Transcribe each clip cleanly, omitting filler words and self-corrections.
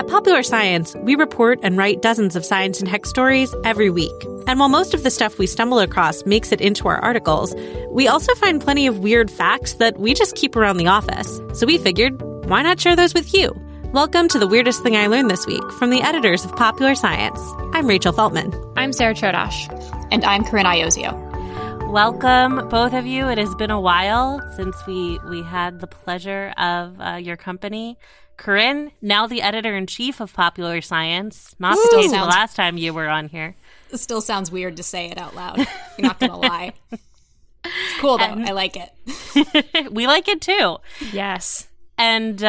At Popular Science, we report and write dozens of science and tech stories every week. And while most of the stuff we stumble across makes it into our articles, we also find plenty of weird facts that we just keep around the office. So we figured, why not share those with you? Welcome to The Weirdest Thing I Learned This Week from the editors of Popular Science. I'm Rachel Feltman. I'm Sara Chodosh. And I'm Corinne Iozzio. Welcome, both of you. It has been a while since we had the pleasure of your company. Corinne, now the editor-in-chief of Popular Science. Not the case the last time you were on here. It still sounds weird to say it out loud. You're not going to lie. It's cool, though. I like it. We like it, too. Yes. And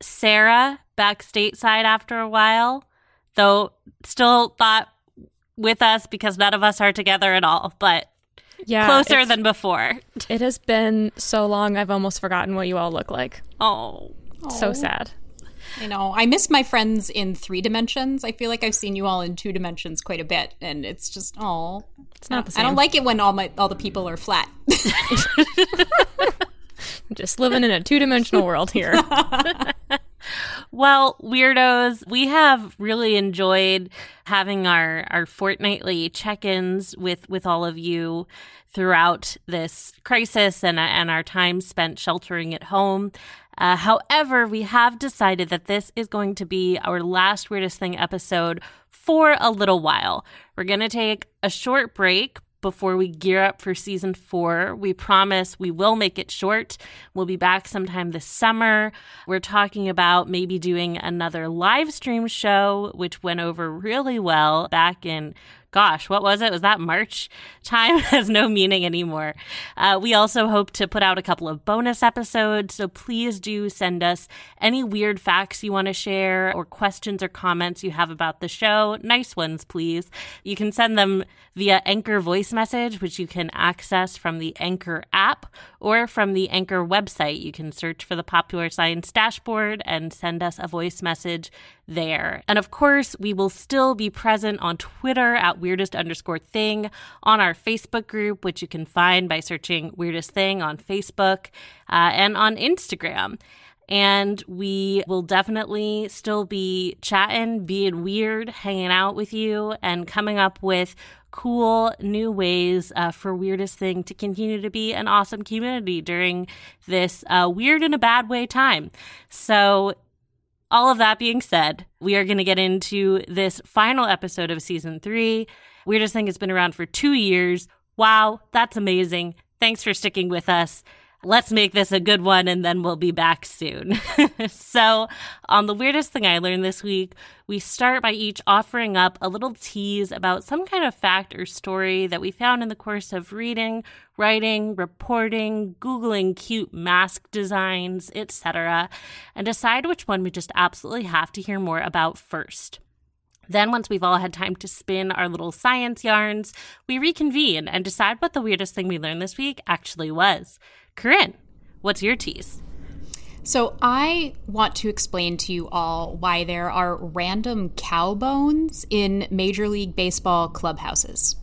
Sarah, back stateside after a while, though still not with us because none of us are together at all, but... Yeah, closer than before. It has been so long, I've almost forgotten what you all look like. Oh. So sad. I know. I miss my friends in three dimensions. I feel like I've seen you all in two dimensions quite a bit, and it's just, oh. It's not the same. I don't like it when all the people are flat. I'm just living in a two-dimensional world here. Well, weirdos, we have really enjoyed having our fortnightly check-ins with all of you throughout this crisis and our time spent sheltering at home. However, we have decided that this is going to be our last Weirdest Thing episode for a little while. We're going to take a short break before we gear up for season 4. We promise we will make it short. We'll be back sometime this summer. We're talking about maybe doing another live stream show, which went over really well back in, what was it? Was that March? Time has no meaning anymore. We also hope to put out a couple of bonus episodes, so please do send us any weird facts you want to share or questions or comments you have about the show. Nice ones, please. You can send them via Anchor voice message, which you can access from the Anchor app or from the Anchor website. You can search for the Popular Science dashboard and send us a voice message there. And of course, we will still be present on Twitter at weirdest_thing, on our Facebook group, which you can find by searching Weirdest Thing on Facebook, and on Instagram. And we will definitely still be chatting, being weird, hanging out with you, and coming up with cool new ways for Weirdest Thing to continue to be an awesome community during this weird in a bad way time. So all of that being said, we are going to get into this final episode of season 3. Weirdest Thing has been around for 2 years. Wow, that's amazing. Thanks for sticking with us. Let's make this a good one, and then we'll be back soon. So on the Weirdest Thing I Learned This Week, we start by each offering up a little tease about some kind of fact or story that we found in the course of reading, writing, reporting, Googling cute mask designs, etc., and decide which one we just absolutely have to hear more about first. Then, once we've all had time to spin our little science yarns, we reconvene and decide what the weirdest thing we learned this week actually was. Corinne, what's your tease? So I want to explain to you all why there are random cow bones in Major League Baseball clubhouses.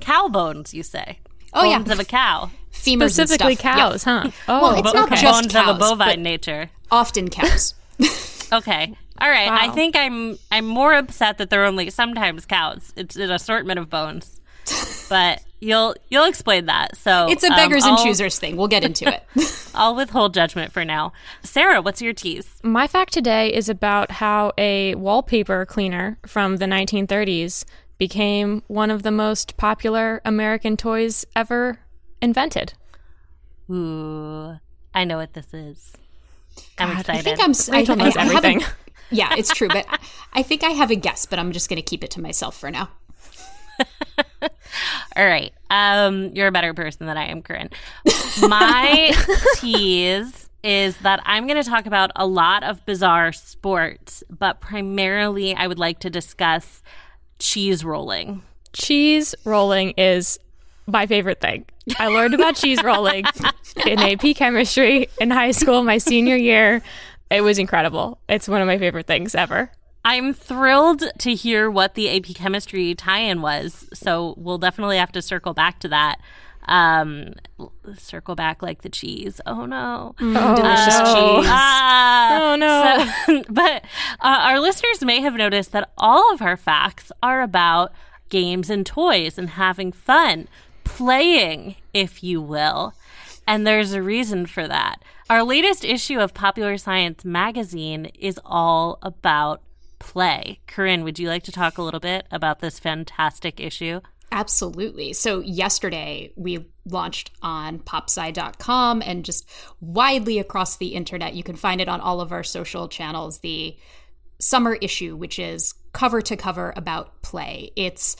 Cow bones, you say? Oh, bones of a cow. Femurs specifically cows, yeah. Huh? Oh, well, it's not just bones cows, of a bovine nature. Often cows. Okay. All right. Wow. I think I'm more upset that they're only sometimes cows. It's an assortment of bones. But you'll explain that. So it's a beggars and choosers thing. We'll get into it. I'll withhold judgment for now. Sarah, what's your tease? My fact today is about how a wallpaper cleaner from the 1930s became one of the most popular American toys ever invented. Ooh, I know what this is. I'm excited. I think everything. Yeah, it's true, but I think I have a guess, but I'm just going to keep it to myself for now. All right. You're a better person than I am, Corinne. My tease is that I'm going to talk about a lot of bizarre sports, but primarily I would like to discuss cheese rolling. Cheese rolling is my favorite thing. I learned about cheese rolling in AP Chemistry in high school my senior year. It was incredible. It's one of my favorite things ever. I'm thrilled to hear what the AP Chemistry tie-in was, so we'll definitely have to circle back to that. Circle back like the cheese. Oh, no. Oh, delicious cheese. Oh, no. So, but our listeners may have noticed that all of our facts are about games and toys and having fun, playing, if you will. And there's a reason for that. Our latest issue of Popular Science magazine is all about play. Corinne, would you like to talk a little bit about this fantastic issue? Absolutely. So yesterday we launched on popsci.com and just widely across the internet. You can find it on all of our social channels. The summer issue, which is cover to cover about play. It's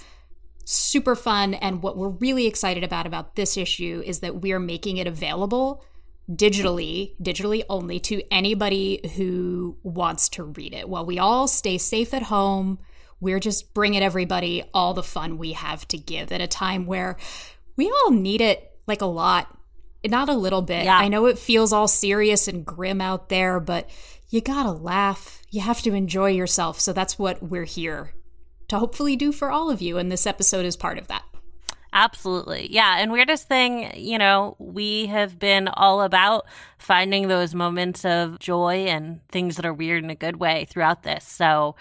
super fun. And what we're really excited about this issue is that we're making it available digitally only to anybody who wants to read it. While we all stay safe at home, we're just bringing everybody all the fun we have to give at a time where we all need it, like, a lot, not a little bit. Yeah. I know it feels all serious and grim out there, but you gotta laugh. You have to enjoy yourself. So that's what we're here to hopefully do for all of you. And this episode is part of that. Absolutely. Yeah. And weirdest thing, you know, we have been all about finding those moments of joy and things that are weird in a good way throughout this. So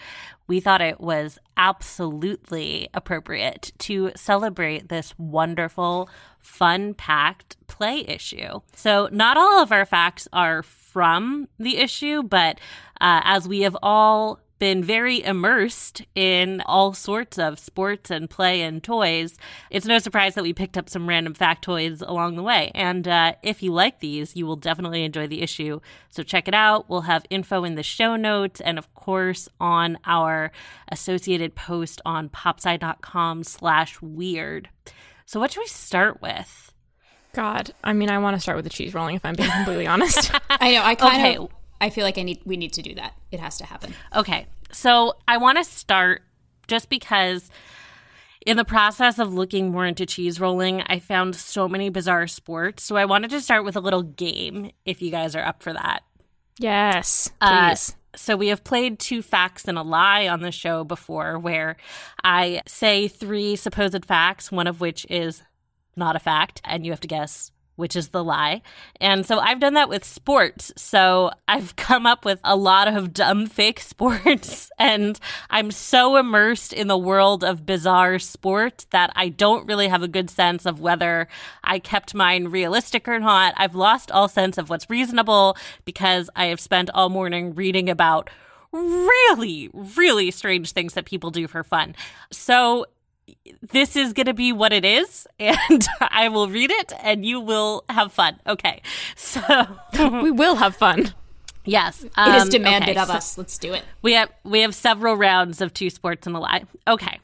we thought it was absolutely appropriate to celebrate this wonderful, fun-packed play issue. So not all of our facts are from the issue, but as we have all been very immersed in all sorts of sports and play and toys, it's no surprise that we picked up some random factoids along the way. And if you like these, you will definitely enjoy the issue. So check it out. We'll have info in the show notes and, of course, on our associated post on popsci.com/weird. So what should we start with? God, I mean, I want to start with the cheese rolling, if I'm being completely honest. I know. I feel like we need to do that. It has to happen. Okay. So I want to start just because in the process of looking more into cheese rolling, I found so many bizarre sports. So I wanted to start with a little game, if you guys are up for that. Yes, please. So we have played two facts and a lie on the show before, where I say three supposed facts, one of which is not a fact, and you have to guess which is the lie. And so I've done that with sports. So I've come up with a lot of dumb fake sports. And I'm so immersed in the world of bizarre sports that I don't really have a good sense of whether I kept mine realistic or not. I've lost all sense of what's reasonable because I have spent all morning reading about really, really strange things that people do for fun. So this is going to be what it is, and I will read it, and you will have fun. Okay, so we will have fun. Yes, it is demanded of us. Let's do it. We have several rounds of two sports and a lie. Okay,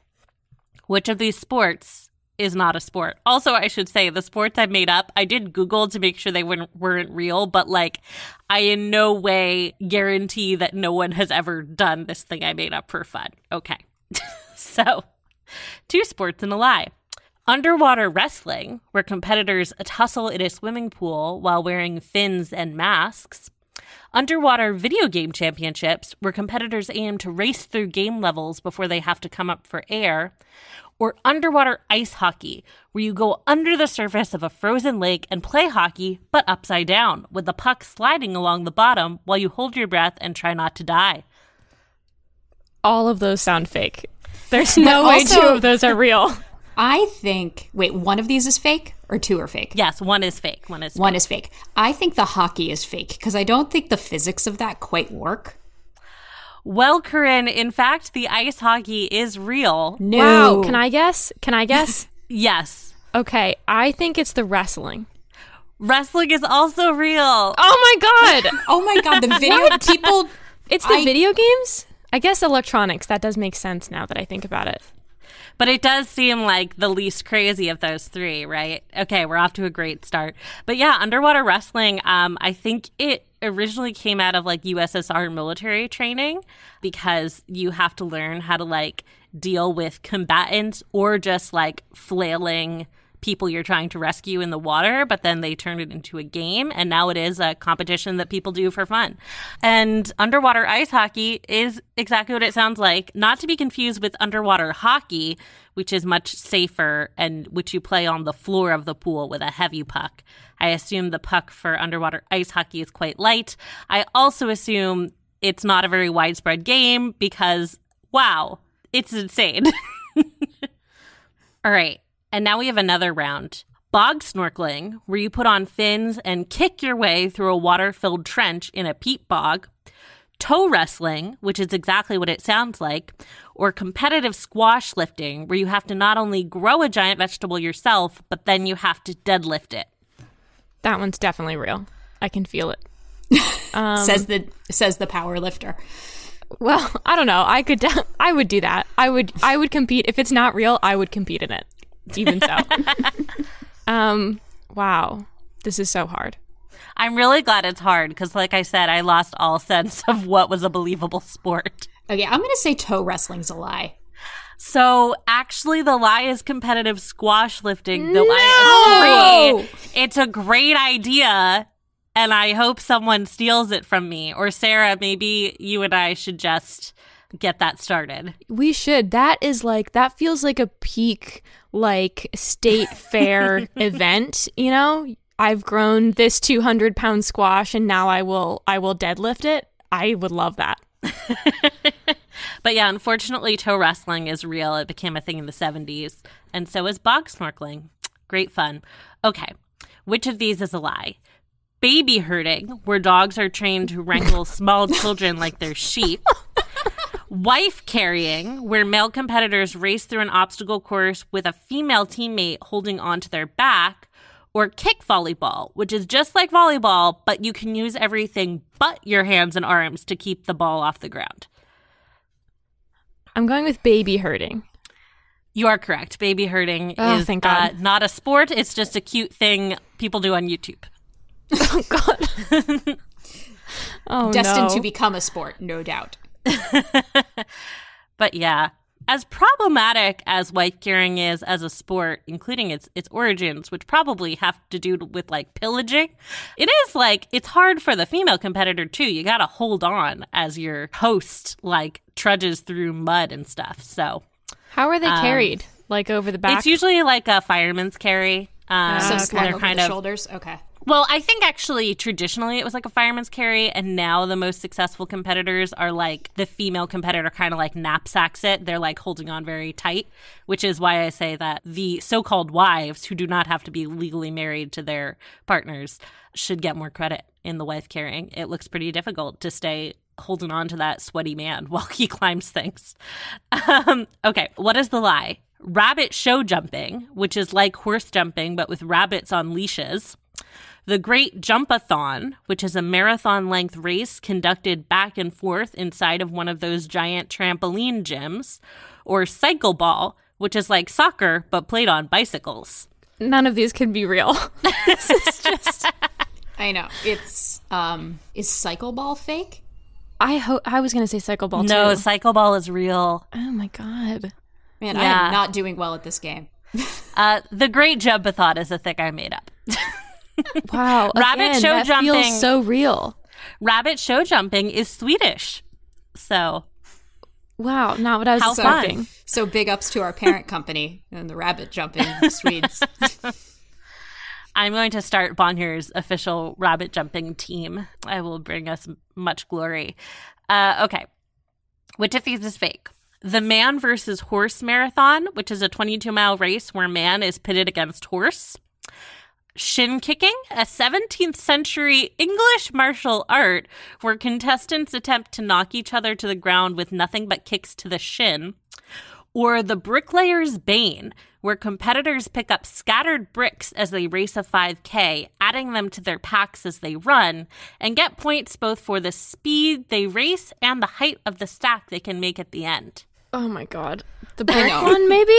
which of these sports is not a sport? Also, I should say the sports I made up, I did Google to make sure they weren't real, but like I in no way guarantee that no one has ever done this thing I made up for fun. Okay, so. Two sports and a lie. Underwater wrestling, where competitors tussle in a swimming pool while wearing fins and masks. Underwater video game championships, where competitors aim to race through game levels before they have to come up for air. Or underwater ice hockey, where you go under the surface of a frozen lake and play hockey, but upside down, with the puck sliding along the bottom while you hold your breath and try not to die. All of those sound fake. There's no way two of those are real. I think, wait, one of these is fake or two are fake? Yes, one is fake. One is fake. I think the hockey is fake because I don't think the physics of that quite work. Well, Corinne, in fact, the ice hockey is real. No. Wow. Can I guess? Yes. Okay. I think it's the wrestling. Wrestling is also real. Oh, my God. Oh, my God. The video people. It's the video games? I guess electronics. That does make sense now that I think about it. But it does seem like the least crazy of those three, right? Okay, we're off to a great start. But yeah, underwater wrestling, I think it originally came out of like USSR military training because you have to learn how to like deal with combatants or just like flailing people you're trying to rescue in the water, but then they turned it into a game, and now it is a competition that people do for fun. And underwater ice hockey is exactly what it sounds like, not to be confused with underwater hockey, which is much safer and which you play on the floor of the pool with a heavy puck. I assume the puck for underwater ice hockey is quite light. I also assume it's not a very widespread game because, wow, it's insane. All right. And now we have another round. Bog snorkeling, where you put on fins and kick your way through a water-filled trench in a peat bog. Toe wrestling, which is exactly what it sounds like. Or competitive squash lifting, where you have to not only grow a giant vegetable yourself, but then you have to deadlift it. That one's definitely real. I can feel it. Says the power lifter. Well, I don't know. I would do that. I would compete. If it's not real, I would compete in it. Even so. Wow. This is so hard. I'm really glad it's hard because, like I said, I lost all sense of what was a believable sport. Okay, I'm going to say toe wrestling's a lie. So, actually, the lie is competitive squash lifting. Though I agree. It's a great idea, and I hope someone steals it from me. Or, Sarah, maybe you and I should just get that started. We should. That feels like a peak, like, state fair event, you know? I've grown this 200-pound squash, and now I will deadlift it. I would love that. But yeah, unfortunately, toe wrestling is real. It became a thing in the 70s, and so is bog snorkeling. Great fun. Okay, which of these is a lie? Baby herding, where dogs are trained to wrangle small children like they're sheep. Wife carrying, where male competitors race through an obstacle course with a female teammate holding onto their back. Or kick volleyball, which is just like volleyball, but you can use everything but your hands and arms to keep the ball off the ground. I'm going with baby herding. You are correct. Baby herding is not a sport. It's just a cute thing people do on YouTube. Oh, God. Oh, destined to become a sport, no doubt. But yeah. As problematic as wife carrying is as a sport, including its origins, which probably have to do with, like, pillaging, it is, like, it's hard for the female competitor, too. You got to hold on as your host, like, trudges through mud and stuff. So, how are they carried? Like, over the back? It's usually, like, a fireman's carry. So they're kind of shoulders? Okay. Well, I think actually traditionally it was like a fireman's carry, and now the most successful competitors are like the female competitor kind of like knapsacks it. They're like holding on very tight, which is why I say that the so-called wives who do not have to be legally married to their partners should get more credit in the wife carrying. It looks pretty difficult to stay holding on to that sweaty man while he climbs things. Okay, what is the lie? Rabbit show jumping, which is like horse jumping but with rabbits on leashes. The Great Jump-a-thon, which is a marathon-length race conducted back and forth inside of one of those giant trampoline gyms, or cycle ball, which is like soccer but played on bicycles. None of these can be real. This is just... I know. It's is cycle ball fake? I was going to say cycle ball, too. No, cycle ball is real. Oh, my God. Man, yeah. I am not doing well at this game. The Great Jump-a-thon is a thing I made up. Wow. Rabbit show jumping feels so real. Rabbit show jumping is Swedish. So, wow, not what I was expecting. So big ups to our parent company and the rabbit jumping Swedes. I'm going to start Bonnier's official rabbit jumping team. I will bring us much glory. Okay. Which of these is fake? The man versus horse marathon, which is a 22-mile race where man is pitted against horse. Shin kicking, a 17th century English martial art where contestants attempt to knock each other to the ground with nothing but kicks to the shin. Or the bricklayer's bane, where competitors pick up scattered bricks as they race a 5K, adding them to their packs as they run, and get points both for the speed they race and the height of the stack they can make at the end. Oh my God. The brick one, maybe?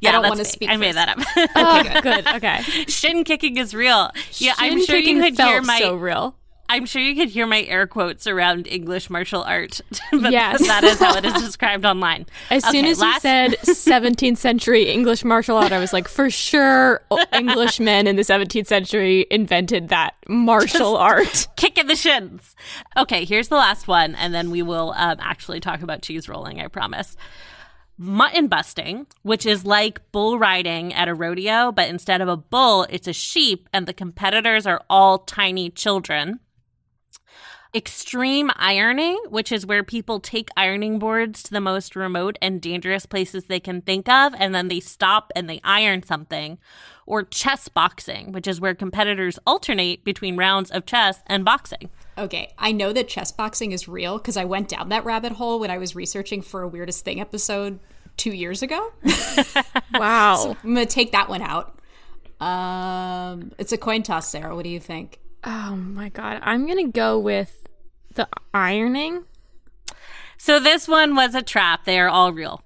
Yeah, I don't want to speak. I made that up. Okay, good. Okay. Shin kicking is real. Yeah, I'm sure you could hear my. So real. I'm sure you could hear my air quotes around English martial art, but yes. That is how it is described online. As soon as you said 17th century English martial art, I was like, for sure, Englishmen in the 17th century invented that martial art. Kick in the shins. Okay, here's the last one, and then we will actually talk about cheese rolling, I promise. Mutton busting, which is like bull riding at a rodeo, but instead of a bull, it's a sheep, and the competitors are all tiny children. Extreme ironing, which is where people take ironing boards to the most remote and dangerous places they can think of, and then they stop and they iron something. Or chess boxing, which is where competitors alternate between rounds of chess and boxing. Okay, I know that chess boxing is real because I went down that rabbit hole when I was researching for a Weirdest Thing episode 2 years ago. Wow. So I'm going to take that one out. It's a coin toss, Sarah. What do you think? Oh, my God. I'm going to go with the ironing. So this one was a trap. They are all real.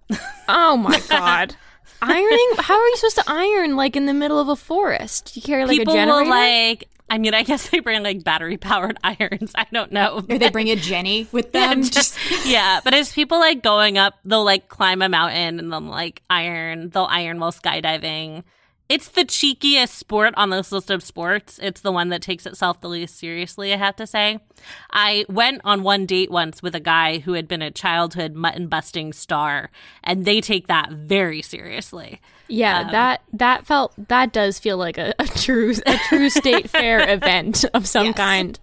Oh, my God. Ironing? How are you supposed to iron, like, in the middle of a forest? You carry, like, people a generator? People will, like... I mean, I guess they bring, like, battery-powered irons. I don't know. Or they bring a Jenny with them. Yeah, but it's people, like, going up. They'll, like, climb a mountain and then, like, iron. They'll iron while skydiving. It's the cheekiest sport on this list of sports. It's the one that takes itself the least seriously, I have to say. I went on one date once with a guy who had been a childhood mutton-busting star, and they take that very seriously. Yeah, that does feel like a true state fair event of some kind.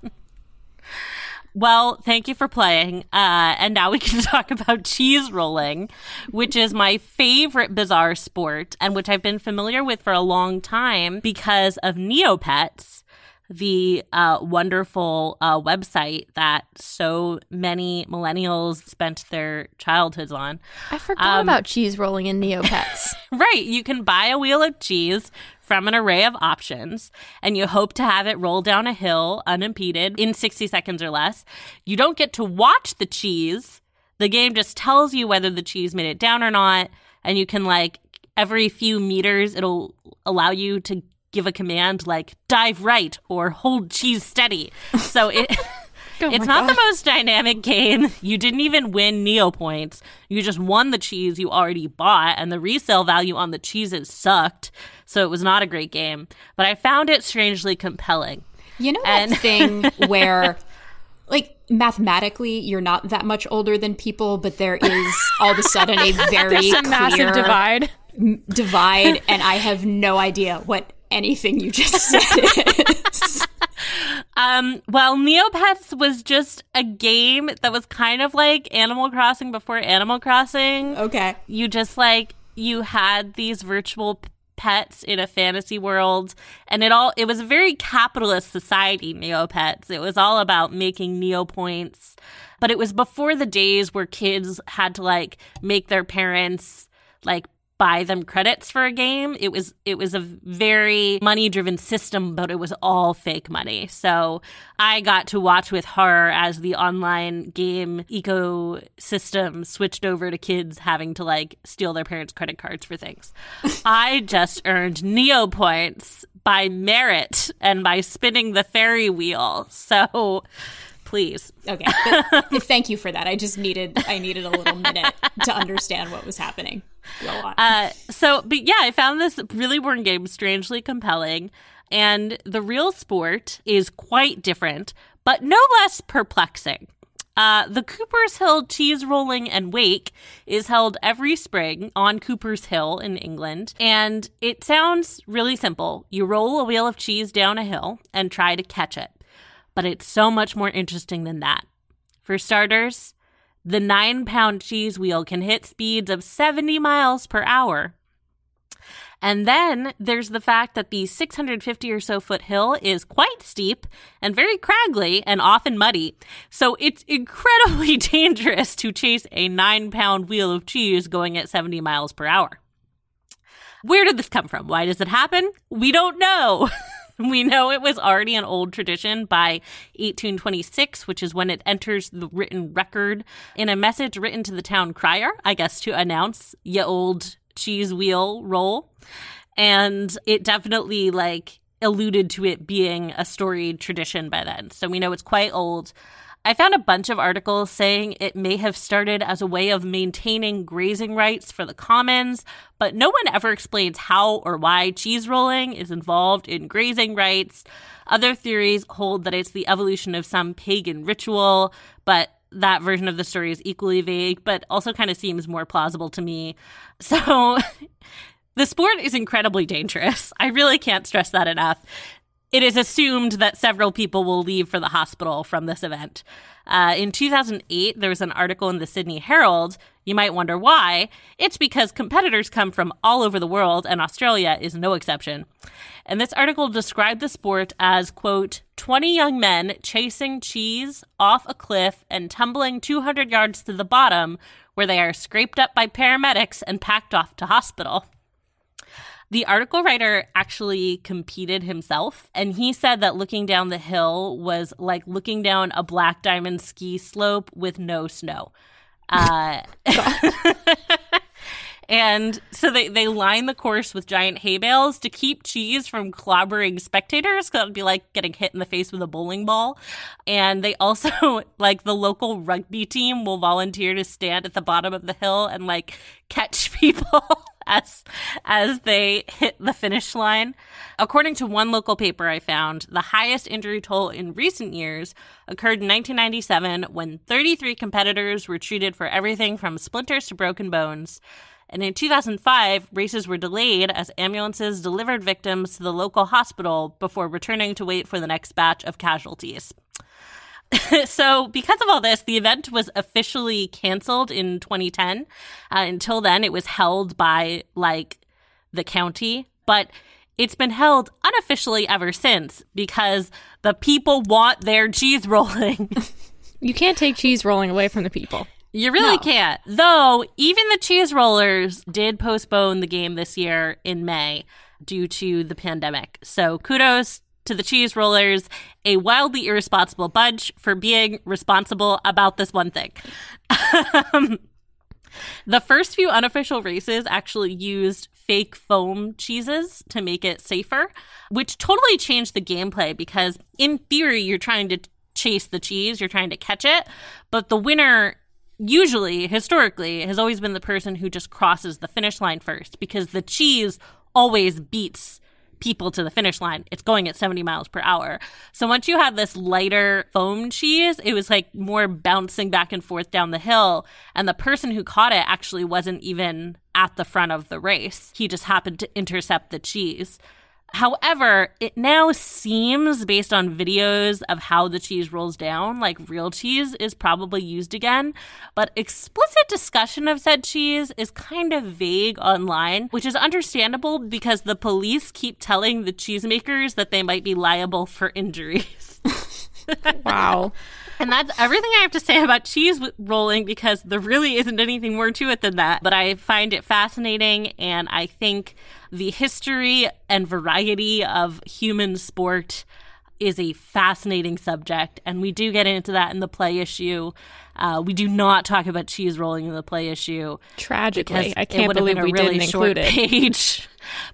Well, thank you for playing. And now we can talk about cheese rolling, which is my favorite bizarre sport and which I've been familiar with for a long time because of Neopets, the wonderful website that so many millennials spent their childhoods on. I forgot about cheese rolling in Neopets. Right. You can buy a wheel of cheese from an array of options, and you hope to have it roll down a hill unimpeded in 60 seconds or less. You don't get to watch the cheese. The game just tells you whether the cheese made it down or not, and you can, like, every few meters, it'll allow you to give a command like, dive right or hold cheese steady. So it... it's not the most dynamic game. You didn't even win Neo points. You just won the cheese you already bought, and the resale value on the cheeses sucked, so it was not a great game. But I found it strangely compelling. You know that thing where, like, mathematically, you're not that much older than people, but there is all of a sudden a very clear massive divide, and I have no idea what anything you just said is. Well, Neopets was just a game that was kind of like Animal Crossing before Animal Crossing. Okay. You just, like, you had these virtual pets in a fantasy world, and it was a very capitalist society, Neopets. It was all about making Neo points, but it was before the days where kids had to, like, make their parents, like, buy them credits for a game. It was a very money-driven system, but it was all fake money. So I got to watch with horror as the online game ecosystem switched over to kids having to, like, steal their parents' credit cards for things. I just earned Neo points by merit and by spinning the ferry wheel. So... please. Okay. But thank you for that. I needed a little minute to understand what was happening. Go on. So, I found this really boring game strangely compelling. And the real sport is quite different, but no less perplexing. The Cooper's Hill Cheese Rolling and Wake is held every spring on Cooper's Hill in England. And it sounds really simple. You roll a wheel of cheese down a hill and try to catch it. But it's so much more interesting than that. For starters, the 9-pound cheese wheel can hit speeds of 70 miles per hour. And then there's the fact that the 650 or so foot hill is quite steep and very craggly and often muddy. So it's incredibly dangerous to chase a 9-pound wheel of cheese going at 70 miles per hour. Where did this come from? Why does it happen? We don't know. We know it was already an old tradition by 1826, which is when it enters the written record in a message written to the town crier, I guess, to announce ye old cheese wheel roll. And it definitely, like, alluded to it being a storied tradition by then. So we know it's quite old. I found a bunch of articles saying it may have started as a way of maintaining grazing rights for the commons, but no one ever explains how or why cheese rolling is involved in grazing rights. Other theories hold that it's the evolution of some pagan ritual, but that version of the story is equally vague, but also kind of seems more plausible to me. So the sport is incredibly dangerous. I really can't stress that enough. It is assumed that several people will leave for the hospital from this event. In 2008, there was an article in the Sydney Herald. You might wonder why. It's because competitors come from all over the world, and Australia is no exception. And this article described the sport as, quote, 20 young men chasing cheese off a cliff and tumbling 200 yards to the bottom, where they are scraped up by paramedics and packed off to hospital. The article writer actually competed himself, and he said that looking down the hill was like looking down a black diamond ski slope with no snow. And so they line the course with giant hay bales to keep cheese from clobbering spectators, because that would be like getting hit in the face with a bowling ball. And they also, like, the local rugby team will volunteer to stand at the bottom of the hill and, like, catch people as they hit the finish line. According to one local paper I found, the highest injury toll in recent years occurred in 1997 when 33 competitors were treated for everything from splinters to broken bones. And in 2005, races were delayed as ambulances delivered victims to the local hospital before returning to wait for the next batch of casualties. So because of all this, the event was officially canceled in 2010. Until then, it was held by, like, the county. But it's been held unofficially ever since because the people want their cheese rolling. You can't take cheese rolling away from the people. You really can't. Though, even the cheese rollers did postpone the game this year in May due to the pandemic. So kudos to the cheese rollers, a wildly irresponsible bunch, for being responsible about this one thing. The first few unofficial races actually used fake foam cheeses to make it safer, which totally changed the gameplay because, in theory, you're trying to chase the cheese, you're trying to catch it, but the winner usually, historically, has always been the person who just crosses the finish line first because the cheese always beats people to the finish line. It's going at 70 miles per hour. So once you had this lighter foam cheese, it was like more bouncing back and forth down the hill. And the person who caught it actually wasn't even at the front of the race. He just happened to intercept the cheese. However, it now seems, based on videos of how the cheese rolls down, like real cheese is probably used again. But explicit discussion of said cheese is kind of vague online, which is understandable because the police keep telling the cheesemakers that they might be liable for injuries. Wow. And that's everything I have to say about cheese rolling because there really isn't anything more to it than that. But I find it fascinating, and I think the history and variety of human sport is a fascinating subject, and we do get into that in the play issue. We do not talk about cheese rolling in the play issue. Tragically, I can't believe we didn't include it. Page.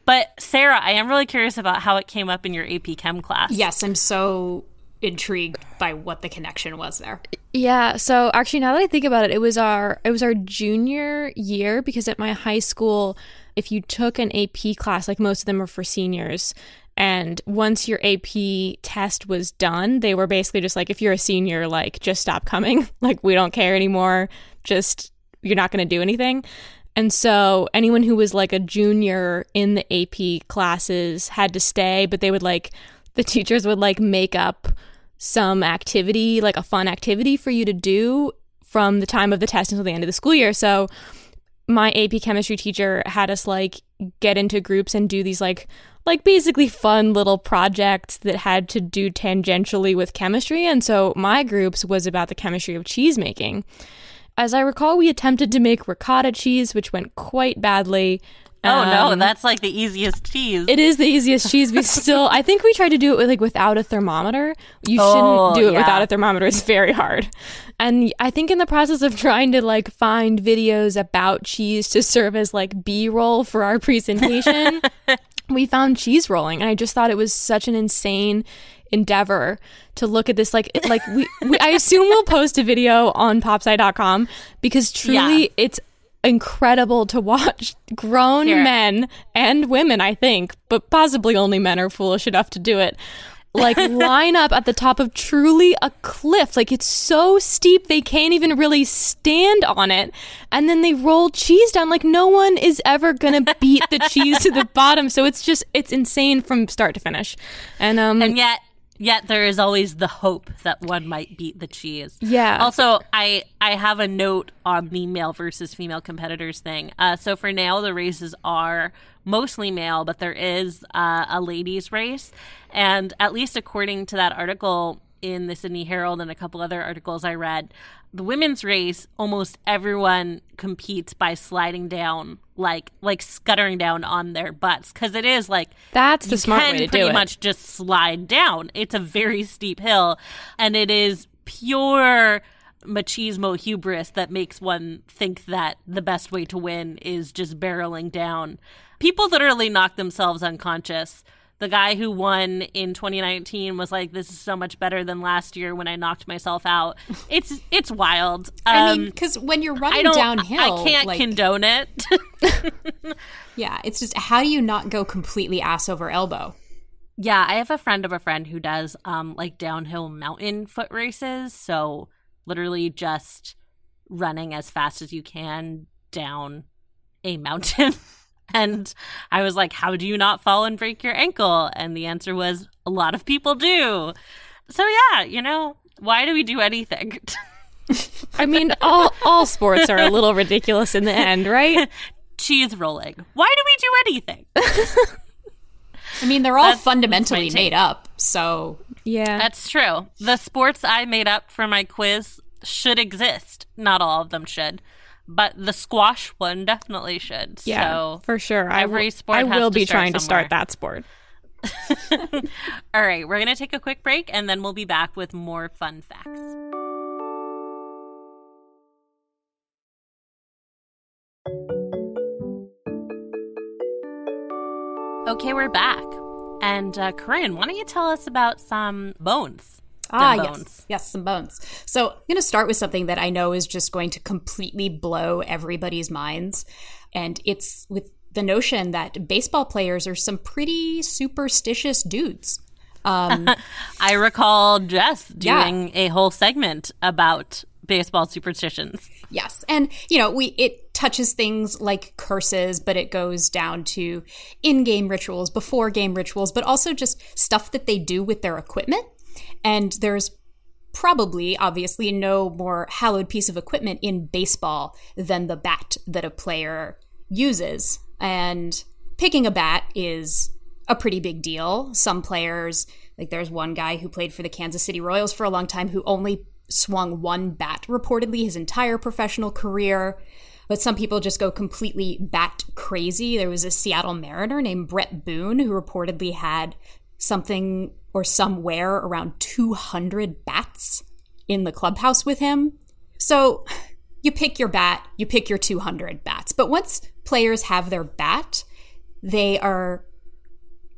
But Sarah, I am really curious about how it came up in your AP Chem class. Yes, I'm so intrigued by what the connection was there. Yeah, so actually, now that I think about it, it was our junior year, because at my high school, if you took an AP class, like most of them are for seniors, and once your AP test was done, they were basically just like, if you're a senior, like, just stop coming. Like, we don't care anymore. Just, you're not going to do anything. And so anyone who was like a junior in the AP classes had to stay, but they would, like, the teachers would, like, make up some activity, like a fun activity for you to do from the time of the test until the end of the school year. So my AP chemistry teacher had us, like, get into groups and do these, like basically fun little projects that had to do tangentially with chemistry. And so my groups was about the chemistry of cheese making. As I recall, we attempted to make ricotta cheese, which went quite badly. Oh, no, that's like the easiest cheese. It is the easiest cheese. We still, I think we tried to do it with, like, without a thermometer. You shouldn't do it without a thermometer. It's very hard. And I think in the process of trying to, like, find videos about cheese to serve as, like, B-roll for our presentation, we found cheese rolling, and I just thought it was such an insane endeavor to look at this. Like we I assume we'll post a video on popsci.com because truly it's incredible to watch grown men and women, I think, but possibly only men are foolish enough to do it, like line up at the top of truly a cliff. Like it's so steep they can't even really stand on it, and then they roll cheese down. Like no one is ever gonna beat the cheese to the bottom, so it's just, it's insane from start to finish. And yet there is always the hope that one might beat the cheese. Yeah. Also, I have a note on the male versus female competitors thing. So for now, the races are mostly male, but there is a ladies' race. And at least according to that article in the Sydney Herald and a couple other articles I read, the women's race, almost everyone competes by sliding down, like scuttering down on their butts, because it is like, that's the smart way to do it. You can pretty much just slide down. It's a very steep hill, and it is pure machismo hubris that makes one think that the best way to win is just barreling down. People literally knock themselves unconscious. The guy who won in 2019 was like, "This is so much better than last year when I knocked myself out." It's wild. I mean, because when you're running downhill, I can't condone it. Yeah, it's just, how do you not go completely ass over elbow? Yeah, I have a friend of a friend who does like downhill mountain foot races, so literally just running as fast as you can down a mountain. And I was like, how do you not fall and break your ankle? And the answer was, a lot of people do. So, yeah, you know, why do we do anything? I mean, all sports are a little ridiculous in the end, right? Cheese rolling. Why do we do anything? I mean, they're all fundamentally made up. So, yeah. That's true. The sports I made up for my quiz should exist. Not all of them should. But the squash one definitely should. Yeah, so for sure. I will be trying to start that sport. All right, we're going to take a quick break, and then we'll be back with more fun facts. Okay, we're back. And Corinne, why don't you tell us about some bones? Yes, some bones. So I'm going to start with something that I know is just going to completely blow everybody's minds, and it's with the notion that baseball players are some pretty superstitious dudes. I recall Jess doing a whole segment about baseball superstitions. Yes, and you know, it touches things like curses, but it goes down to in-game rituals, before-game rituals, but also just stuff that they do with their equipment. And there's probably, obviously, no more hallowed piece of equipment in baseball than the bat that a player uses. And picking a bat is a pretty big deal. Some players, like there's one guy who played for the Kansas City Royals for a long time who only swung one bat, reportedly, his entire professional career. But some people just go completely bat crazy. There was a Seattle Mariner named Brett Boone who reportedly had something or somewhere around 200 bats in the clubhouse with him. So you pick your bat, you pick your 200 bats. But once players have their bat, they are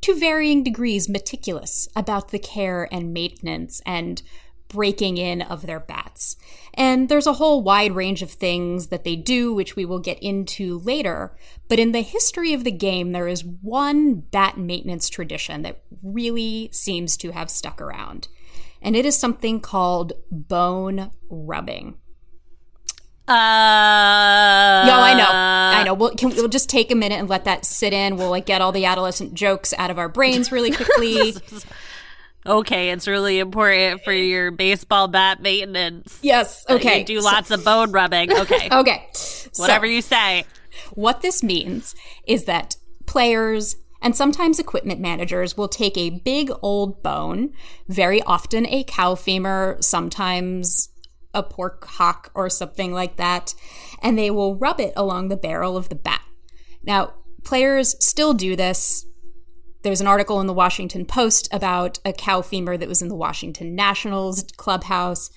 to varying degrees meticulous about the care and maintenance and breaking in of their bats. And there's a whole wide range of things that they do, which we will get into later. But in the history of the game, there is one bat maintenance tradition that really seems to have stuck around. And it is something called bone rubbing. I know. We'll just take a minute and let that sit in. We'll like get all the adolescent jokes out of our brains really quickly. Okay, it's really important for your baseball bat maintenance. Yes, okay. You do lots of bone rubbing. Okay. Okay. Whatever you say. What this means is that players and sometimes equipment managers will take a big old bone, very often a cow femur, sometimes a pork hock or something like that, and they will rub it along the barrel of the bat. Now, players still do this. There's an article in the Washington Post about a cow femur that was in the Washington Nationals clubhouse.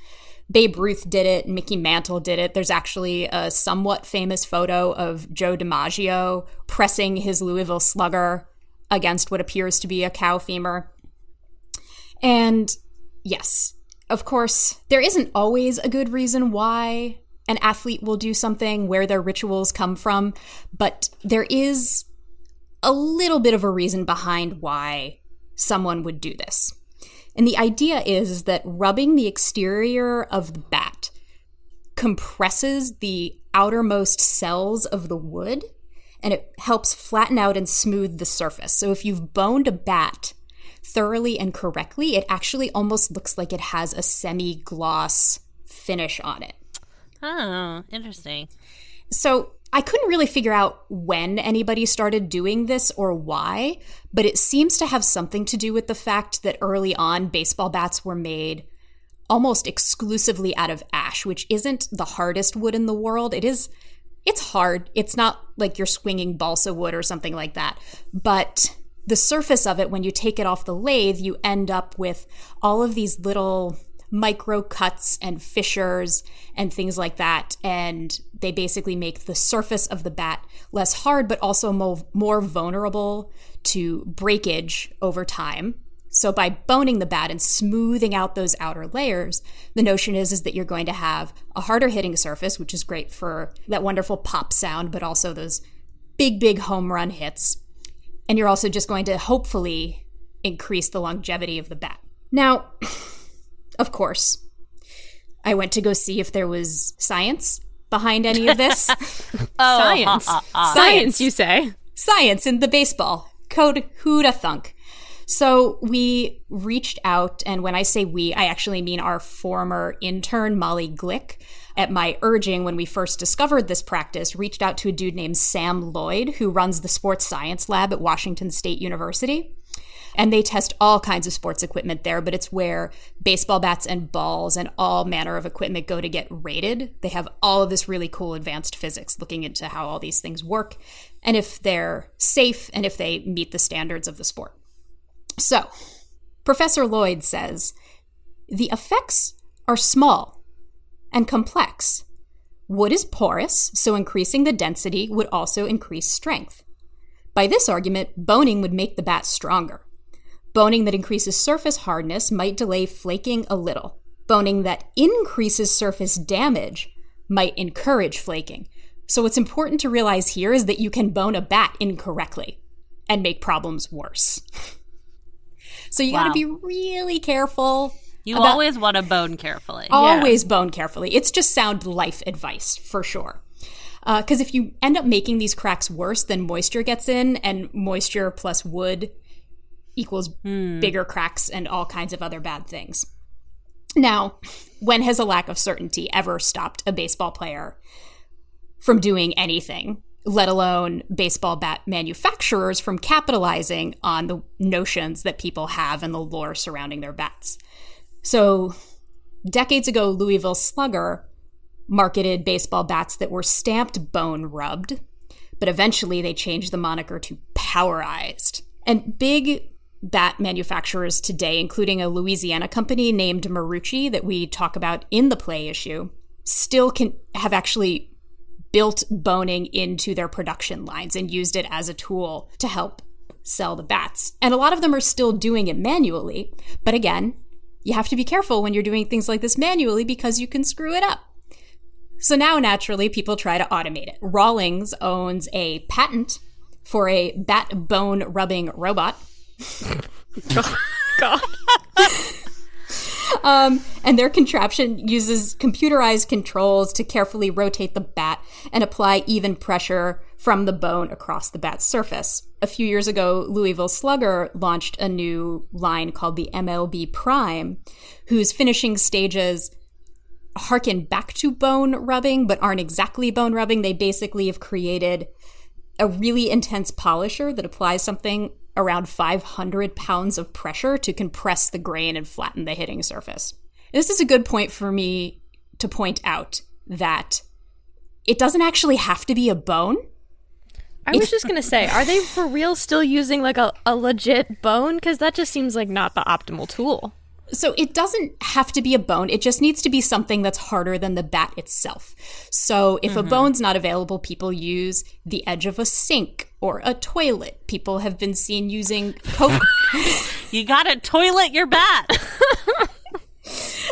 Babe Ruth did it. Mickey Mantle did it. There's actually a somewhat famous photo of Joe DiMaggio pressing his Louisville Slugger against what appears to be a cow femur. And yes, of course, there isn't always a good reason why an athlete will do something, where their rituals come from, but there is a little bit of a reason behind why someone would do this. And the idea is that rubbing the exterior of the bat compresses the outermost cells of the wood, and it helps flatten out and smooth the surface. So if you've boned a bat thoroughly and correctly, it actually almost looks like it has a semi-gloss finish on it. Oh, interesting. So I couldn't really figure out when anybody started doing this or why, but it seems to have something to do with the fact that early on, baseball bats were made almost exclusively out of ash, which isn't the hardest wood in the world. It's hard. It's not like you're swinging balsa wood or something like that. But the surface of it, when you take it off the lathe, you end up with all of these little micro cuts and fissures and things like that, and they basically make the surface of the bat less hard but also more vulnerable to breakage over time. So by boning the bat and smoothing out those outer layers, the notion is that you're going to have a harder hitting surface, which is great for that wonderful pop sound, but also those big home run hits. And you're also just going to hopefully increase the longevity of the bat. Now, of course, I went to go see if there was science behind any of this. Science, you say? Science in the baseball. Who'da thunk? So we reached out, and when I say we, I actually mean our former intern, Molly Glick, at my urging when we first discovered this practice, reached out to a dude named Sam Lloyd, who runs the sports science lab at Washington State University. And they test all kinds of sports equipment there, but it's where baseball bats and balls and all manner of equipment go to get rated. They have all of this really cool advanced physics looking into how all these things work and if they're safe and if they meet the standards of the sport. So, Professor Lloyd says, the effects are small and complex. Wood is porous, so increasing the density would also increase strength. By this argument, boning would make the bat stronger. Boning that increases surface hardness might delay flaking a little. Boning that increases surface damage might encourage flaking. So what's important to realize here is that you can bone a bat incorrectly and make problems worse. So you got to be really careful. You always want to bone carefully. Always bone carefully. It's just sound life advice for sure. Because if you end up making these cracks worse, then moisture gets in, and moisture plus wood equals bigger cracks and all kinds of other bad things. Now, when has a lack of certainty ever stopped a baseball player from doing anything, let alone baseball bat manufacturers from capitalizing on the notions that people have and the lore surrounding their bats? So decades ago, Louisville Slugger marketed baseball bats that were stamped bone rubbed, but eventually they changed the moniker to powerized. And big bat manufacturers today, including a Louisiana company named Marucci that we talk about in the Play issue, still have actually built boning into their production lines and used it as a tool to help sell the bats. And a lot of them are still doing it manually. But again, you have to be careful when you're doing things like this manually because you can screw it up. So now, naturally, people try to automate it. Rawlings owns a patent for a bat bone rubbing robot. God. And their contraption uses computerized controls to carefully rotate the bat and apply even pressure from the bone across the bat's surface. A few years ago, Louisville Slugger launched a new line called the MLB Prime, whose finishing stages harken back to bone rubbing but aren't exactly bone rubbing. They basically have created a really intense polisher that applies something around 500 pounds of pressure to compress the grain and flatten the hitting surface. And this is a good point for me to point out that it doesn't actually have to be a bone. I was just going to say, are they for real still using like a legit bone? Because that just seems like not the optimal tool. So it doesn't have to be a bone. It just needs to be something that's harder than the bat itself. So if a bone's not available, people use the edge of a sink or a toilet. People have been seen using Coke. You gotta toilet your bat.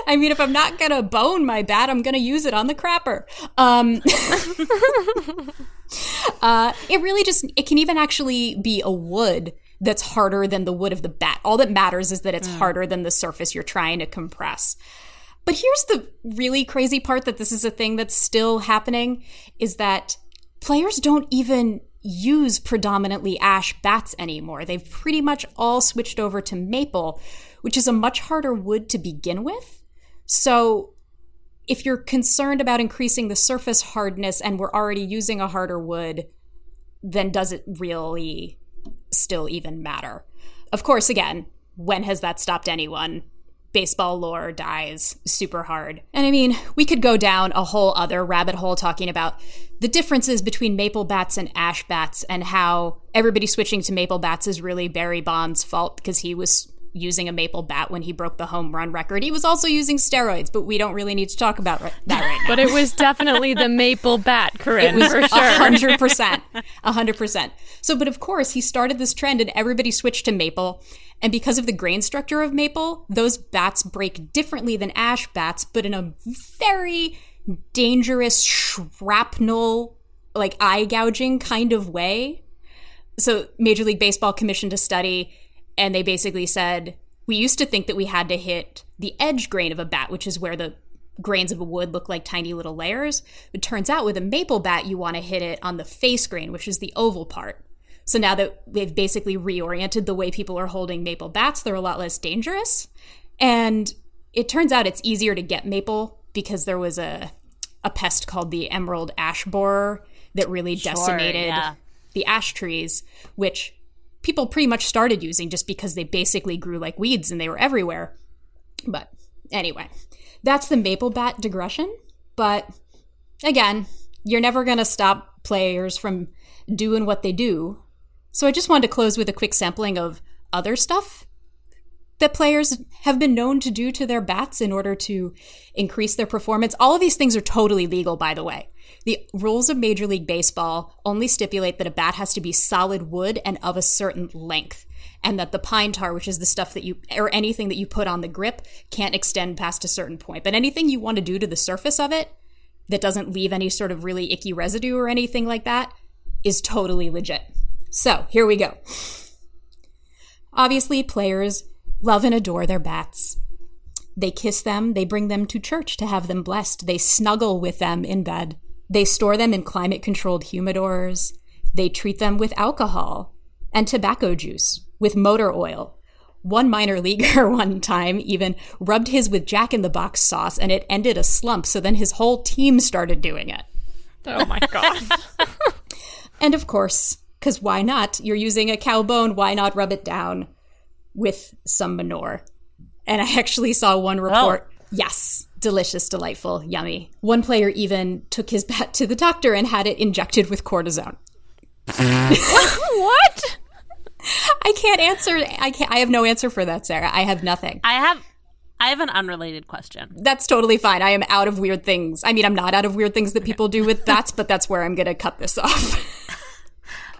I mean, if I'm not going to bone my bat, I'm going to use it on the crapper. It really just, it can even actually be a wood that's harder than the wood of the bat. All that matters is that it's harder than the surface you're trying to compress. But here's the really crazy part, that this is a thing that's still happening, is that players don't even use predominantly ash bats anymore. They've pretty much all switched over to maple, which is a much harder wood to begin with. So if you're concerned about increasing the surface hardness and we're already using a harder wood, then does it really still even matter? Of course, again, when has that stopped anyone? Baseball lore dies super hard. And I mean, we could go down a whole other rabbit hole talking about the differences between maple bats and ash bats and how everybody switching to maple bats is really Barry Bonds' fault because he was using a maple bat when he broke the home run record. He was also using steroids, but we don't really need to talk about that right now. But it was definitely the maple bat, Corinne, for sure. 100%. 100%. So, but of course, he started this trend and everybody switched to maple. And because of the grain structure of maple, those bats break differently than ash bats, but in a very dangerous shrapnel, like eye gouging kind of way. So Major League Baseball commissioned a study, and they basically said, we used to think that we had to hit the edge grain of a bat, which is where the grains of a wood look like tiny little layers. It turns out with a maple bat, you want to hit it on the face grain, which is the oval part. So now that they've basically reoriented the way people are holding maple bats, they're a lot less dangerous. And it turns out it's easier to get maple because there was a pest called the emerald ash borer that really decimated the ash trees, which people pretty much started using just because they basically grew like weeds and they were everywhere. But anyway, that's the maple bat digression. But again, you're never going to stop players from doing what they do. So I just wanted to close with a quick sampling of other stuff that players have been known to do to their bats in order to increase their performance. All of these things are totally legal, by the way. The rules of Major League Baseball only stipulate that a bat has to be solid wood and of a certain length, and that the pine tar, which is the stuff that you, or anything that you put on the grip, can't extend past a certain point. But anything you want to do to the surface of it that doesn't leave any sort of really icky residue or anything like that is totally legit. So here we go. Obviously, players love and adore their bats. They kiss them. They bring them to church to have them blessed. They snuggle with them in bed. They store them in climate-controlled humidors. They treat them with alcohol and tobacco juice, with motor oil. One minor leaguer one time even rubbed his with Jack-in-the-Box sauce, and it ended a slump, so then his whole team started doing it. Oh, my God. And, of course, because why not? You're using a cow bone. Why not rub it down with some manure? And I actually saw one report. Oh. Yes. Delicious, delightful, yummy. One player even took his bat to the doctor and had it injected with cortisone. What? I can't answer. I have no answer for that, Sarah. I have nothing. I have an unrelated question. That's totally fine. I am out of weird things. I mean, I'm not out of weird things that people do with bats, but that's where I'm going to cut this off.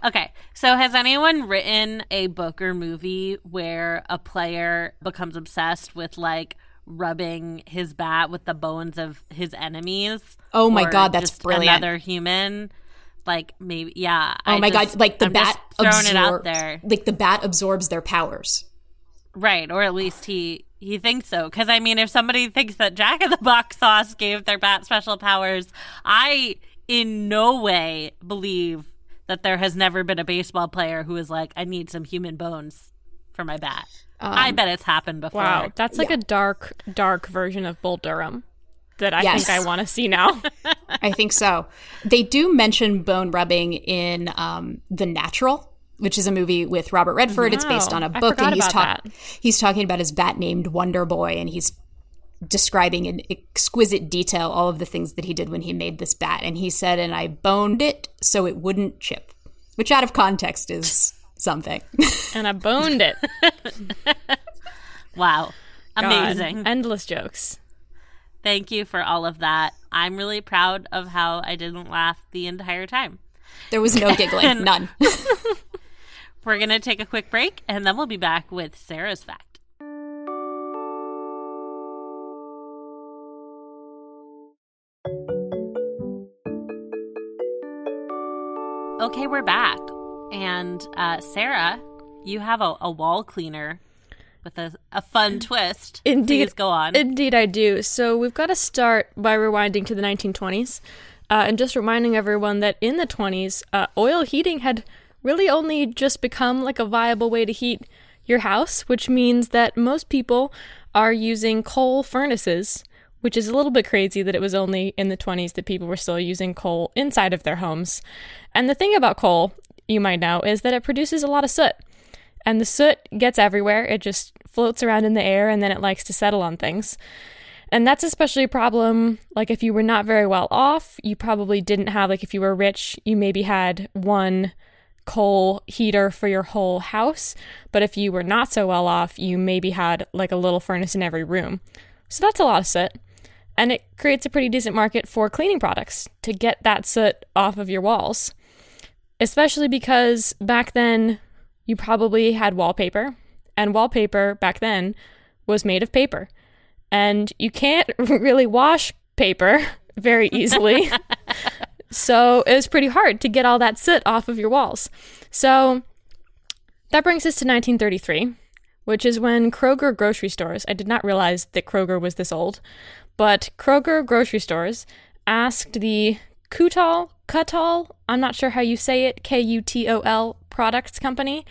Okay. So has anyone written a book or movie where a player becomes obsessed with, like, rubbing his bat with the bones of his enemies? Oh my God, that's just brilliant. Another human, like, maybe, yeah. Oh my God, like the bat absorbs it out there. Like the bat absorbs their powers, right? Or at least he thinks so. Because I mean, if somebody thinks that Jack-in-the-Box sauce gave their bat special powers, I in no way believe that there has never been a baseball player who is like, I need some human bones for my bat. I bet it's happened before. Wow, that's like a dark, dark version of Bull Durham that I think I want to see now. I think so. They do mention bone rubbing in The Natural, which is a movie with Robert Redford. It's based on a book, and he's talking about his bat named Wonder Boy, and he's describing in exquisite detail all of the things that he did when he made this bat. And he said, and I boned it so it wouldn't chip, which out of context is something. And I boned it. Wow. Amazing. God. Endless jokes. Thank you for all of that. I'm really proud of how I didn't laugh the entire time. There was no giggling. None. We're going to take a quick break, and then we'll be back with Sarah's Fact. Okay, we're back. And Sarah, you have a wall cleaner with a fun twist. Indeed. Please go on. Indeed, I do. So we've got to start by rewinding to the 1920s and just reminding everyone that in the 20s, oil heating had really only just become like a viable way to heat your house, which means that most people are using coal furnaces, which is a little bit crazy that it was only in the 20s that people were still using coal inside of their homes. And the thing about coal, you might know, is that it produces a lot of soot. And the soot gets everywhere. It just floats around in the air, and then it likes to settle on things. And that's especially a problem, like, if you were not very well off, you probably didn't have, like, if you were rich, you maybe had one coal heater for your whole house. But if you were not so well off, you maybe had, like, a little furnace in every room. So that's a lot of soot. And it creates a pretty decent market for cleaning products to get that soot off of your walls. Especially because back then, you probably had wallpaper, and wallpaper back then was made of paper. And you can't really wash paper very easily, so it was pretty hard to get all that soot off of your walls. So that brings us to 1933, which is when Kroger grocery stores, I did not realize that Kroger was this old, but Kroger grocery stores asked the Kutol, I'm not sure how you say it, Kutol products company,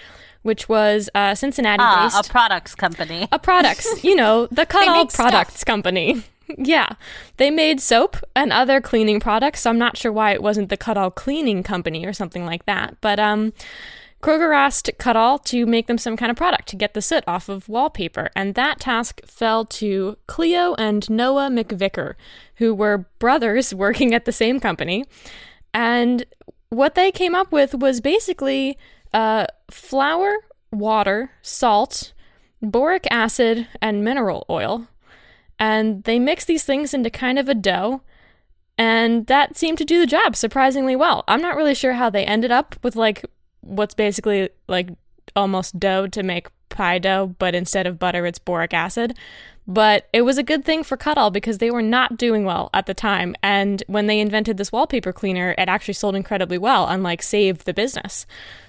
which was Cincinnati-based. A products company. A products, you know, the Kutol products stuff. Company. Yeah. They made soap and other cleaning products, so I'm not sure why it wasn't the Kutol cleaning company or something like that. But Kroger asked Kutol to make them some kind of product to get the soot off of wallpaper, and that task fell to Cleo and Noah McVicker, who were brothers working at the same company. And what they came up with was basically flour, water, salt, boric acid, and mineral oil. And they mixed these things into kind of a dough, and that seemed to do the job surprisingly well. I'm not really sure how they ended up with, like, what's basically like almost dough to make pie dough, but instead of butter, it's boric acid. But it was a good thing for Kutol because they were not doing well at the time. And when they invented this wallpaper cleaner, it actually sold incredibly well and, like, saved the business.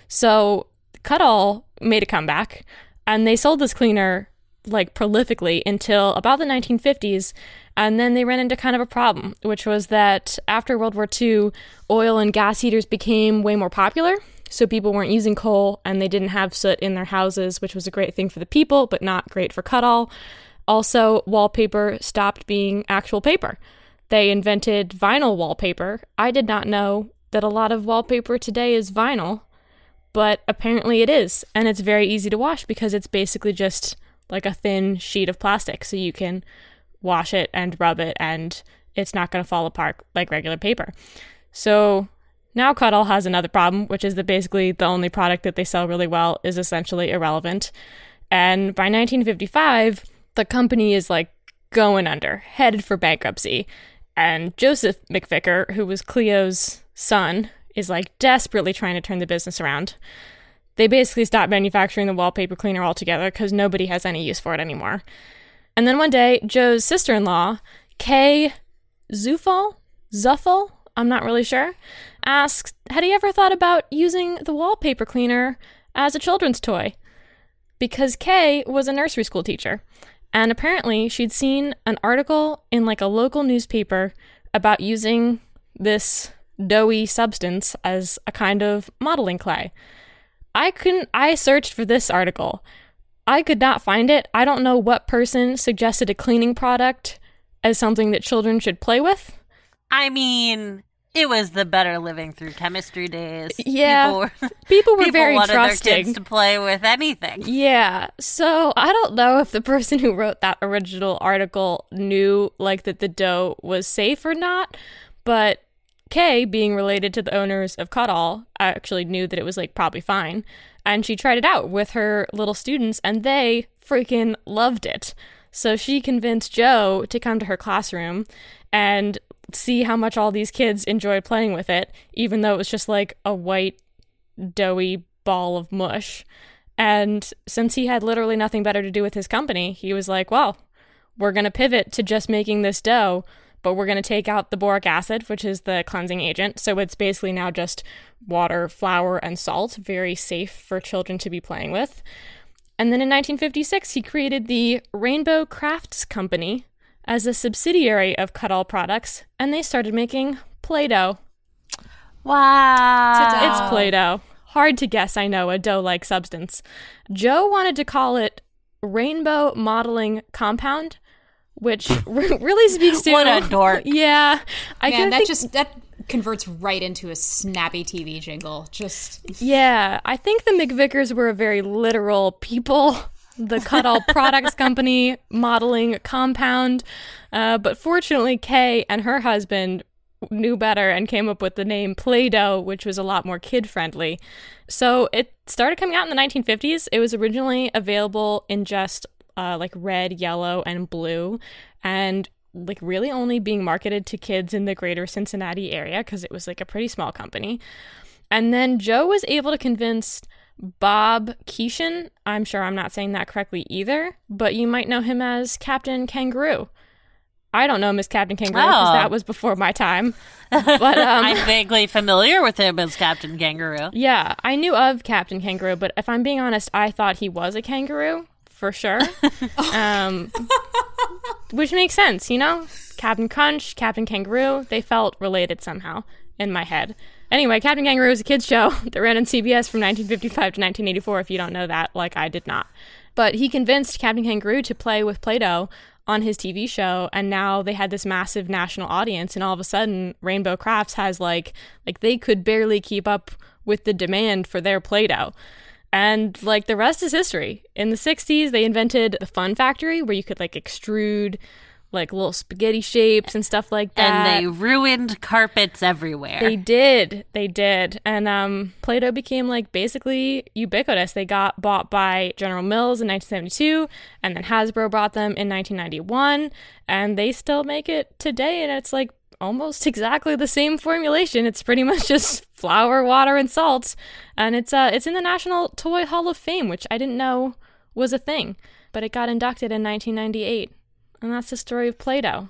So Kutol made a comeback, and they sold this cleaner, like, prolifically until about the 1950s. And then they ran into kind of a problem, which was that after World War II, oil and gas heaters became way more popular. So people weren't using coal, and they didn't have soot in their houses, which was a great thing for the people, but not great for Kutol. Also, wallpaper stopped being actual paper. They invented vinyl wallpaper. I did not know that a lot of wallpaper today is vinyl, but apparently it is. And it's very easy to wash because it's basically just like a thin sheet of plastic. So you can wash it and rub it, and it's not going to fall apart like regular paper. So now Kutol has another problem, which is that basically the only product that they sell really well is essentially irrelevant. And by 1955, the company is, like, going under, headed for bankruptcy. And Joseph McVicker, who was Cleo's son, is, like, desperately trying to turn the business around. They basically stopped manufacturing the wallpaper cleaner altogether because nobody has any use for it anymore. And then one day, Joe's sister-in-law, Kay Zuffel, I'm not really sure, asks, had he ever thought about using the wallpaper cleaner as a children's toy? Because Kay was a nursery school teacher, and apparently she'd seen an article in, like, a local newspaper about using this doughy substance as a kind of modeling clay. I searched for this article. I could not find it. I don't know what person suggested a cleaning product as something that children should play with. I mean, it was the better living through chemistry days. Yeah. People were very trusting. People wanted their kids to play with anything. Yeah. So I don't know if the person who wrote that original article knew, like, that the dough was safe or not, but Kay, being related to the owners of Kutol, actually knew that it was, like, probably fine. And she tried it out with her little students, and they freaking loved it. So she convinced Joe to come to her classroom and see how much all these kids enjoyed playing with it, even though it was just like a white, doughy ball of mush. And since he had literally nothing better to do with his company, he was like, well, we're going to pivot to just making this dough, but we're going to take out the boric acid, which is the cleansing agent. So it's basically now just water, flour, and salt, very safe for children to be playing with. And then in 1956, he created the Rainbow Crafts Company as a subsidiary of Kutol Products, and they started making Play-Doh. Wow. It's Play-Doh. Hard to guess, I know, a dough-like substance. Joe wanted to call it Rainbow Modeling Compound, which really speaks to... What a dork. Yeah. That converts right into a snappy TV jingle. Yeah. I think the McVickers were a very literal people. The Kutol Products Company, Modeling Compound. But fortunately, Kay and her husband knew better and came up with the name Play-Doh, which was a lot more kid-friendly. So it started coming out in the 1950s. It was originally available in just red, yellow, and blue, and really only being marketed to kids in the greater Cincinnati area because it was a pretty small company. And then Joe was able to convince Bob Keeshan, I'm sure I'm not saying that correctly either, but you might know him as Captain Kangaroo. I don't know him as Captain Kangaroo because that was before my time. But I'm vaguely familiar with him as Captain Kangaroo. Yeah, I knew of Captain Kangaroo, but if I'm being honest, I thought he was a kangaroo. For sure. Which makes sense, you know? Captain Crunch, Captain Kangaroo, they felt related somehow in my head. Anyway, Captain Kangaroo was a kids' show that ran on CBS from 1955 to 1984, if you don't know that, I did not. But he convinced Captain Kangaroo to play with Play-Doh on his TV show, and now they had this massive national audience, and all of a sudden, Rainbow Crafts has, they could barely keep up with the demand for their Play-Doh. And, the rest is history. In the 60s, they invented the Fun Factory, where you could, extrude, little spaghetti shapes and stuff like that. And they ruined carpets everywhere. They did. And Play-Doh became, basically ubiquitous. They got bought by General Mills in 1972, and then Hasbro bought them in 1991. And they still make it today, and it's, almost exactly the same formulation. It's pretty much just flour, water, and salt. And it's in the National Toy Hall of Fame, which I didn't know was a thing. But it got inducted in 1998. And that's the story of Play-Doh.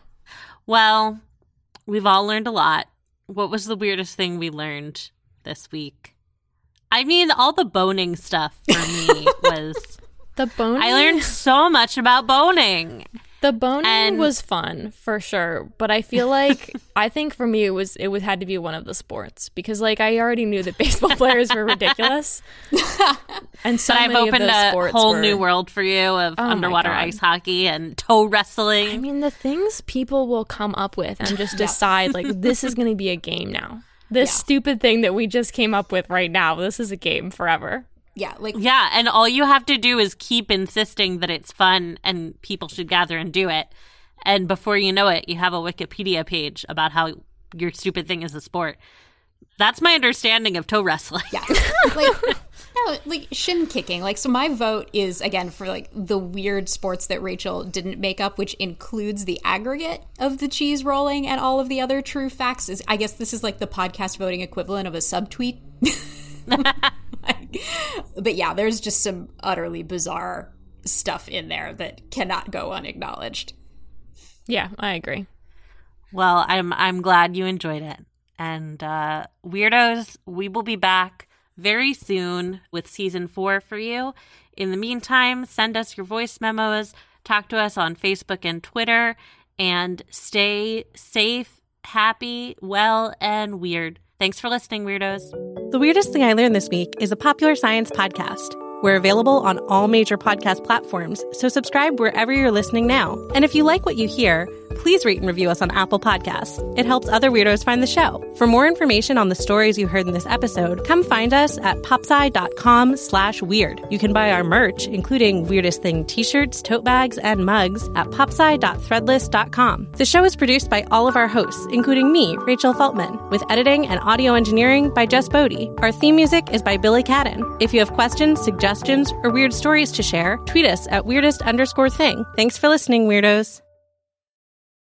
Well, we've all learned a lot. What was the weirdest thing we learned this week? I mean, all the boning stuff for me was... The boning? I learned so much about boning. The boning was fun, for sure, but I feel I think for me it had to be one of the sports because I already knew that baseball players were ridiculous, and so I've opened a whole new world for you of underwater ice hockey and toe wrestling. I mean, the things people will come up with and just decide this is going to be a game now. This stupid thing that we just came up with right now, this is a game forever. Yeah, yeah, and all you have to do is keep insisting that it's fun and people should gather and do it. And before you know it, you have a Wikipedia page about how your stupid thing is a sport. That's my understanding of toe wrestling. Yeah. Shin kicking. So my vote is, again, for, the weird sports that Rachel didn't make up, which includes the aggregate of the cheese rolling and all of the other true facts. I guess this is, the podcast voting equivalent of a subtweet. But yeah, there's just some utterly bizarre stuff in there that cannot go unacknowledged. Yeah, I agree. Well, I'm glad you enjoyed it. And weirdos, we will be back very soon with season 4 for you. In the meantime, send us your voice memos, talk to us on Facebook and Twitter, and stay safe, happy, well, and weird. Thanks for listening, weirdos. The Weirdest Thing I Learned This Week is a Popular Science podcast. We're available on all major podcast platforms, so subscribe wherever you're listening now. And if you like what you hear, please rate and review us on Apple Podcasts. It helps other weirdos find the show. For more information on the stories you heard in this episode, come find us at popsci.com/weird. You can buy our merch, including Weirdest Thing t-shirts, tote bags, and mugs at popsci.threadless.com. The show is produced by all of our hosts, including me, Rachel Feltman, with editing and audio engineering by Jess Bodie. Our theme music is by Billy Cadden. If you have questions, suggestions, or weird stories to share, tweet us at weirdest_thing. Thanks for listening, weirdos.